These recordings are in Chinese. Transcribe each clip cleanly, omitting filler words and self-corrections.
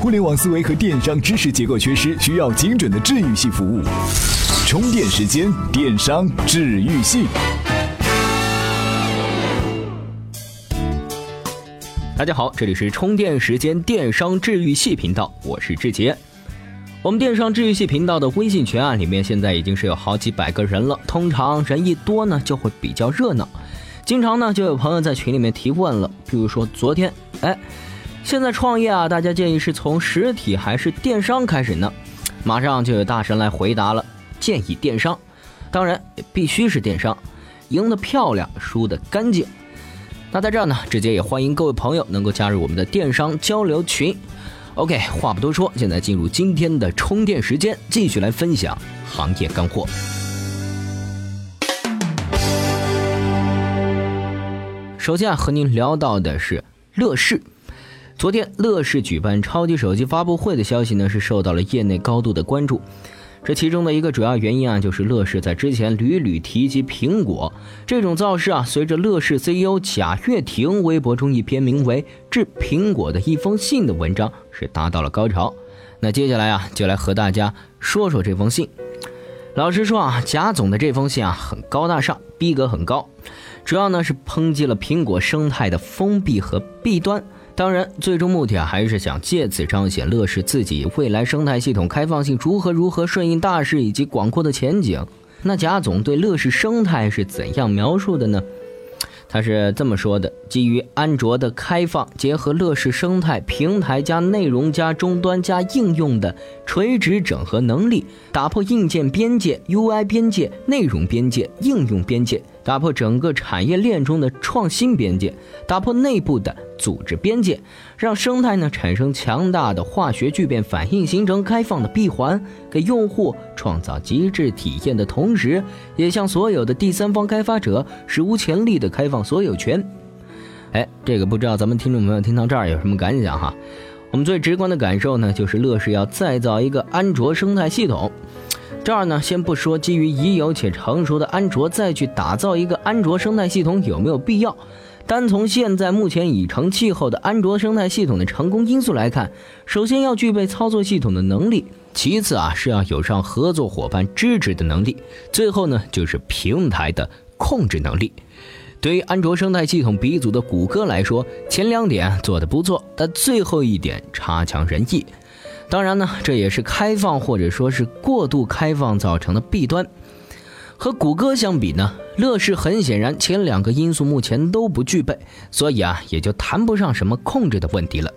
互联网思维和电商知识结构缺失，需要精准的治愈系服务。充电时间，电商治愈系。大家好，这里是充电时间电商治愈系频道，我是志杰。我们电商治愈系频道的微信群啊，里面现在已经是有好几百个人了。通常人一多呢，就会比较热闹。经常呢，就有朋友在群里面提问了，比如说昨天，现在创业啊，大家建议是从实体还是电商开始呢？马上就有大神来回答了，建议电商，当然也必须是电商，赢得漂亮，输得干净。那在这儿呢，直接也欢迎各位朋友能够加入我们的电商交流群。OK， 话不多说，现在进入今天的充电时间，继续来分享行业干货。首先和您聊到的是乐视。昨天乐视举办超级手机发布会的消息呢，是受到了业内高度的关注。这其中的一个主要原因啊，就是乐视在之前屡屡提及苹果这种造势啊，随着乐视 CEO 贾跃亭微博中一篇名为《致苹果的一封信》的文章是达到了高潮。那接下来啊，就来和大家说说这封信。老实说啊，贾总的这封信啊，很高大上，逼格很高，主要呢是抨击了苹果生态的封闭和弊端。当然最终目的啊，还是想借此彰显乐视自己未来生态系统开放性如何顺应大势以及广阔的前景。那贾总对乐视生态是怎样描述的呢？他是这么说的：基于安卓的开放，结合乐视生态平台加内容加终端加应用的垂直整合能力，打破硬件边界、 UI 边界、内容边界、应用边界，打破整个产业链中的创新边界，打破内部的组织边界，让生态呢产生强大的化学聚变反应，形成开放的闭环，给用户创造极致体验的同时，也向所有的第三方开发者史无前例的开放所有权。这个不知道咱们听众朋友听到这儿有什么感想哈？我们最直观的感受呢，就是乐视要再造一个安卓生态系统。这儿呢，先不说基于已有且成熟的安卓再去打造一个安卓生态系统有没有必要，单从现在目前已成气候的安卓生态系统的成功因素来看，首先要具备操作系统的能力，其次啊是要有上合作伙伴支持的能力，最后呢就是平台的控制能力。对于安卓生态系统鼻祖的谷歌来说，前两点做得不错，但最后一点差强人意。当然呢，这也是开放或者说是过度开放造成的弊端。和谷歌相比呢，乐视很显然前两个因素目前都不具备，所以啊，也就谈不上什么控制的问题了。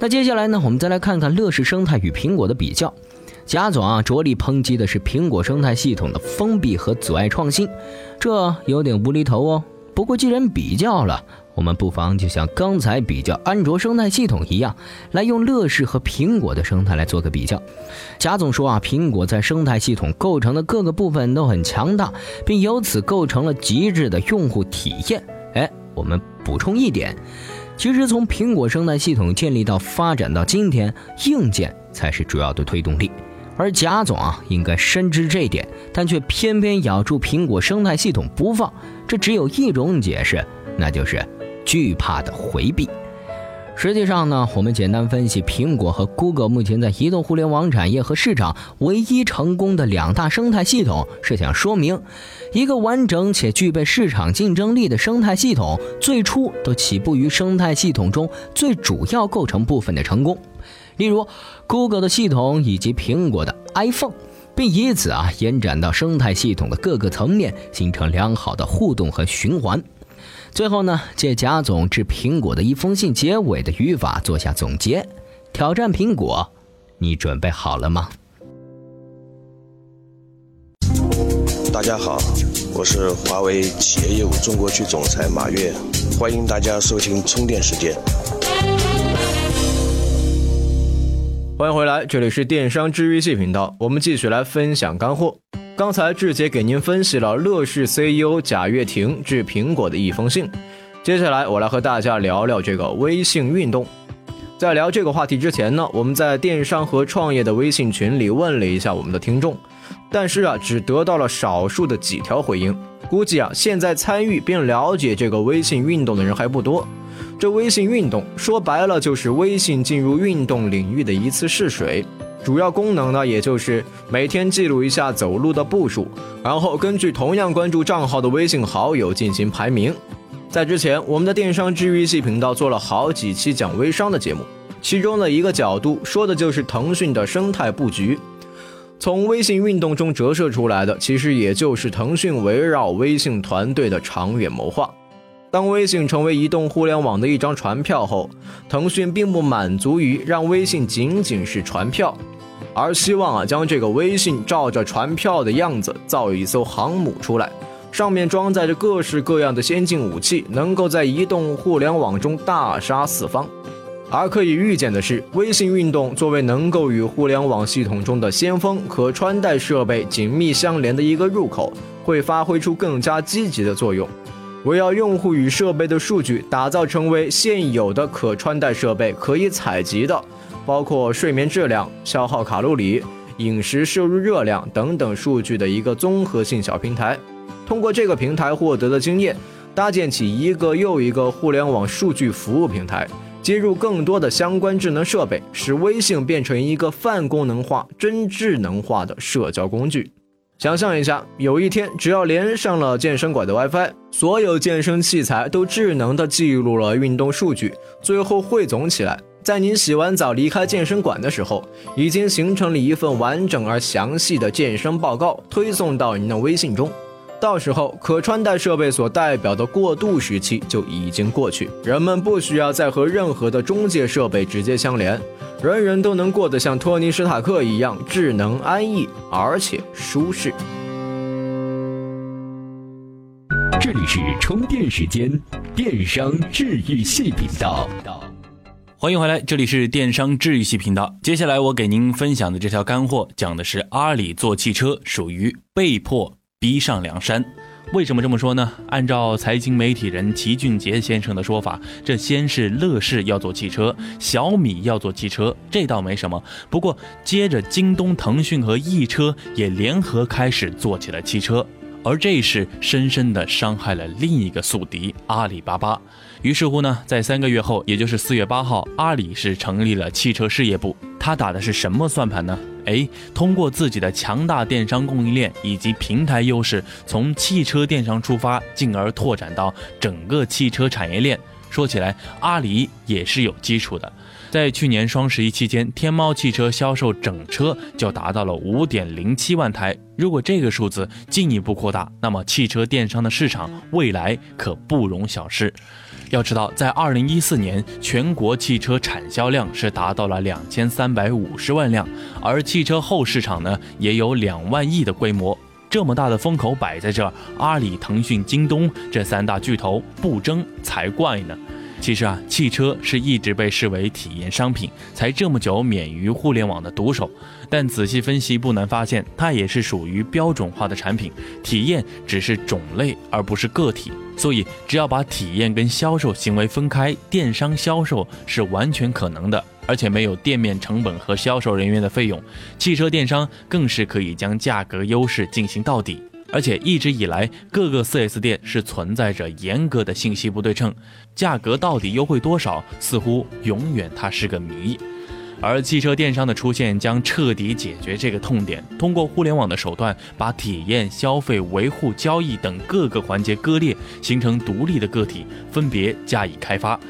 那接下来呢，我们再来看看乐视生态与苹果的比较。贾总啊，着力抨击的是苹果生态系统的封闭和阻碍创新，这有点无厘头哦。不过既然比较了，我们不妨就像刚才比较安卓生态系统一样，来用乐视和苹果的生态来做个比较。贾总说啊，苹果在生态系统构成的各个部分都很强大，并由此构成了极致的用户体验。我们补充一点，其实从苹果生态系统建立到发展到今天，硬件才是主要的推动力。而贾总啊，应该深知这一点，但却偏偏咬住苹果生态系统不放，这只有一种解释，那就是惧怕的回避。实际上呢，我们简单分析苹果和 Google 目前在移动互联网产业和市场唯一成功的两大生态系统，是想说明一个完整且具备市场竞争力的生态系统，最初都起步于生态系统中最主要构成部分的成功，例如 Google 的系统以及苹果的 iPhone， 并以此啊延展到生态系统的各个层面，形成良好的互动和循环。最后呢，借贾总致苹果的一封信结尾的语法做下总结：挑战苹果，你准备好了吗？大家好，我是华为企业业务中国区总裁马跃，欢迎大家收听充电时间。欢迎回来，这里是电商治愈系频道，我们继续来分享干货。刚才志杰给您分析了乐视 CEO 贾跃亭致苹果的一封信，接下来我来和大家聊聊这个微信运动。在聊这个话题之前呢，我们在电商和创业的微信群里问了一下我们的听众，但是啊，只得到了少数的几条回应，估计啊，现在参与并了解这个微信运动的人还不多。这微信运动说白了就是微信进入运动领域的一次试水，主要功能呢也就是每天记录一下走路的步数，然后根据同样关注账号的微信好友进行排名。在之前我们的电商治愈系频道做了好几期讲微商的节目，其中的一个角度说的就是腾讯的生态布局。从微信运动中折射出来的其实也就是腾讯围绕微信团队的长远谋划。当微信成为移动互联网的一张船票后，腾讯并不满足于让微信仅仅是船票，而希望将这个微信照着船票的样子造一艘航母出来，上面装载着各式各样的先进武器，能够在移动互联网中大杀四方。而可以预见的是，微信运动作为能够与互联网系统中的先锋和穿戴设备紧密相连的一个入口，会发挥出更加积极的作用。围绕用户与设备的数据打造成为现有的可穿戴设备可以采集的，包括睡眠质量、消耗卡路里、饮食摄入热量等等数据的一个综合性小平台。通过这个平台获得的经验，搭建起一个又一个互联网数据服务平台，接入更多的相关智能设备，使微信变成一个泛功能化、真智能化的社交工具。想象一下，有一天只要连上了健身馆的 WiFi， 所有健身器材都智能地记录了运动数据，最后汇总起来，在您洗完澡离开健身馆的时候，已经形成了一份完整而详细的健身报告，推送到您的微信中。到时候可穿戴设备所代表的过渡时期就已经过去，人们不需要再和任何的中介设备直接相连，人人都能过得像托尼·史塔克一样智能、安逸而且舒适。这里是充电时间，电商治愈系频道，欢迎回来，这里是电商治愈系频道。接下来我给您分享的这条干货讲的是阿里做汽车属于被迫逼上梁山。为什么这么说呢？按照财经媒体人齐俊杰先生的说法，这先是乐视要做汽车，小米要做汽车，这倒没什么。不过接着京东、腾讯和易车也联合开始做起了汽车，而这是深深地伤害了另一个宿敌阿里巴巴。于是乎呢，在3个月后，也就是4月8号，阿里是成立了汽车事业部。他打的是什么算盘呢？通过自己的强大电商供应链以及平台优势，从汽车电商出发，进而拓展到整个汽车产业链。说起来，阿里也是有基础的。在去年双11期间，天猫汽车销售整车就达到了 5.07 万台。如果这个数字进一步扩大，那么汽车电商的市场未来可不容小视。要知道，在2014年，全国汽车产销量是达到了2350万辆，而汽车后市场呢，也有2万亿的规模。这么大的风口摆在这儿，阿里、腾讯、京东这3大巨头不争才怪呢。其实汽车是一直被视为体验商品，才这么久免于互联网的毒手。但仔细分析不难发现，它也是属于标准化的产品，体验只是种类而不是个体。所以只要把体验跟销售行为分开，电商销售是完全可能的，而且没有店面成本和销售人员的费用。汽车电商更是可以将价格优势进行到底。而且一直以来，各个 4S 店是存在着严格的信息不对称，价格到底优惠多少，似乎永远它是个谜。而汽车电商的出现将彻底解决这个痛点，通过互联网的手段，把体验、消费、维护、交易等各个环节割裂，形成独立的个体，分别加以开发。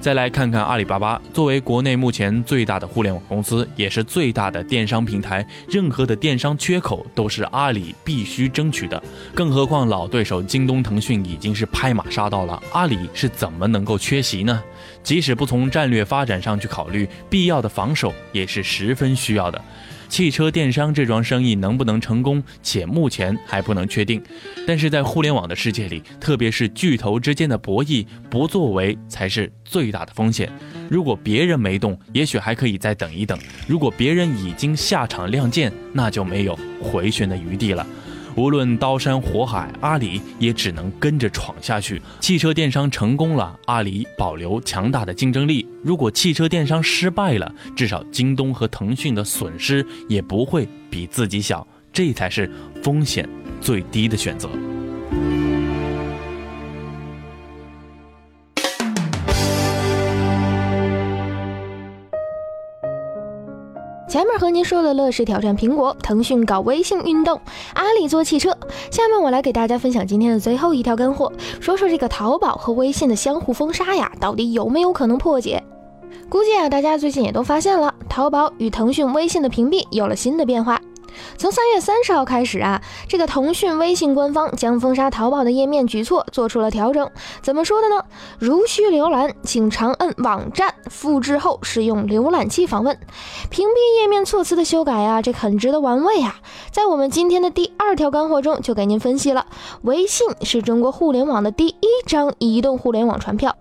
再来看看阿里巴巴，作为国内目前最大的互联网公司，也是最大的电商平台，任何的电商缺口都是阿里必须争取的。更何况老对手京东、腾讯已经是拍马杀到了，阿里是怎么能够缺席呢？即使不从战略发展上去考虑，必要的防守也是十分需要的。汽车电商这桩生意能不能成功，且目前还不能确定。但是在互联网的世界里，特别是巨头之间的博弈，不作为才是最大的风险。如果别人没动，也许还可以再等一等；如果别人已经下场亮剑，那就没有回旋的余地了。无论刀山火海，阿里也只能跟着闯下去。汽车电商成功了，阿里保留强大的竞争力；如果汽车电商失败了，至少京东和腾讯的损失也不会比自己小，这才是风险最低的选择。前面和您说了乐视挑战苹果，腾讯搞微信运动，阿里做汽车。下面我来给大家分享今天的最后一条干货，说说这个淘宝和微信的相互封杀呀，到底有没有可能破解？估计啊，大家最近也都发现了，淘宝与腾讯、微信的屏蔽有了新的变化。从3月30号开始啊，这个腾讯、微信官方将封杀淘宝的页面举措做出了调整。怎么说的呢？如需浏览，请长按网站，复制后使用浏览器访问。屏蔽页面措辞的修改啊，这很值得玩味啊。在我们今天的第2条干货中就给您分析了，微信是中国互联网的第1张移动互联网传票。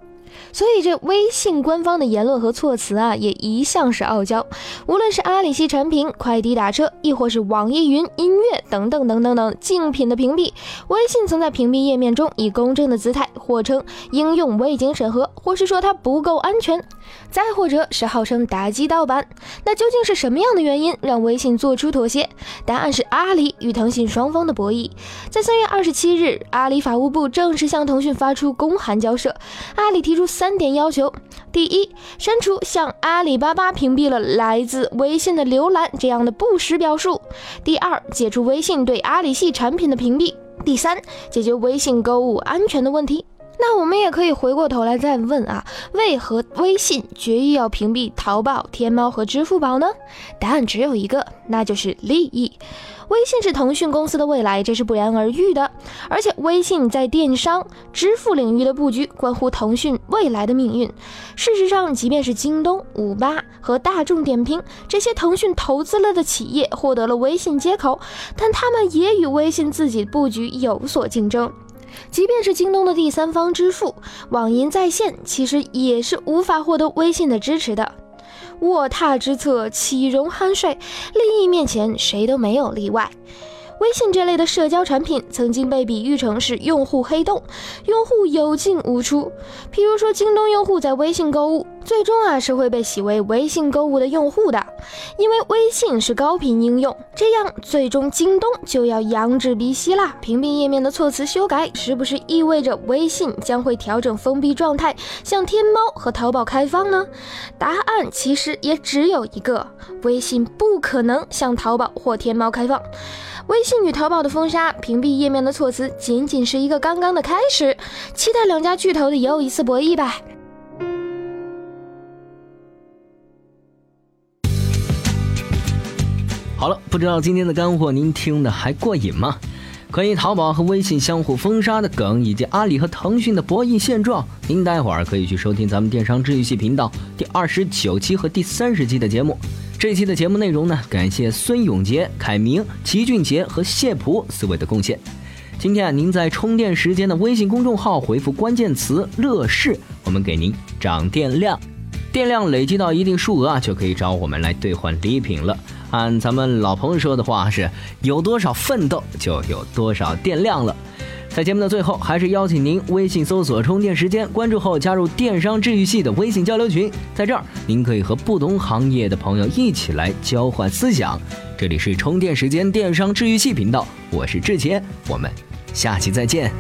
所以这微信官方的言论和措辞啊，也一向是傲娇。无论是阿里系产品、快滴打车，亦或是网易云音乐等等等等等竞品的屏蔽，微信曾在屏蔽页面中以公正的姿态，或称应用未经审核，或是说它不够安全，再或者是号称打击盗版。那究竟是什么样的原因让微信做出妥协？答案是阿里与腾讯双方的博弈。在3月27日，阿里法务部正式向腾讯发出公函交涉，阿里提出3点要求：第一，删除像阿里巴巴屏蔽了来自微信的浏览这样的不实表述；第二，解除微信对阿里系产品的屏蔽；第三，解决微信购物安全的问题。那我们也可以回过头来再问啊，为何微信决议要屏蔽淘宝、天猫和支付宝呢？答案只有一个，那就是利益。微信是腾讯公司的未来，这是不言而喻的。而且微信在电商、支付领域的布局，关乎腾讯未来的命运。事实上，即便是京东、58和大众点评这些腾讯投资了的企业获得了微信接口，但他们也与微信自己布局有所竞争。即便是京东的第三方支付、网银在线，其实也是无法获得微信的支持的。卧榻之侧岂容酣睡，利益面前谁都没有例外。微信这类的社交产品曾经被比喻成是用户黑洞，用户有进无出。譬如说京东用户在微信购物，最终啊是会被洗为微信购物的用户的，因为微信是高频应用。这样最终京东就要扬指鼻息啦。屏蔽页面的措辞修改，是不是意味着微信将会调整封闭状态，向天猫和淘宝开放呢？答案其实也只有一个，微信不可能向淘宝或天猫开放。微信与淘宝的封杀，屏蔽页面的措辞，仅仅是一个刚刚的开始，期待两家巨头的又一次博弈吧。好了，不知道今天的干货您听的还过瘾吗？关于淘宝和微信相互封杀的梗，以及阿里和腾讯的博弈现状，您待会儿可以去收听咱们电商治愈系频道第29期和第30期的节目。这期的节目内容呢，感谢孙永杰、凯明、齐俊杰和谢普4位的贡献。今天啊，您在充电时间的微信公众号回复关键词乐视，我们给您涨电量，电量累积到一定数额啊，就可以找我们来兑换礼品了。按咱们老朋友说的话，是有多少奋斗就有多少电量了。在节目的最后，还是邀请您微信搜索充电时间，关注后加入电商治愈系的微信交流群，在这儿您可以和不同行业的朋友一起来交换思想。这里是充电时间电商治愈系频道，我是志杰，我们下期再见。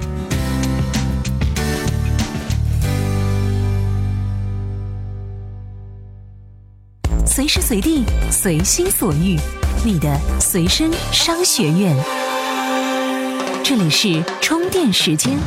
随时随地，随心所欲，你的随身商学院。这里是充电时间。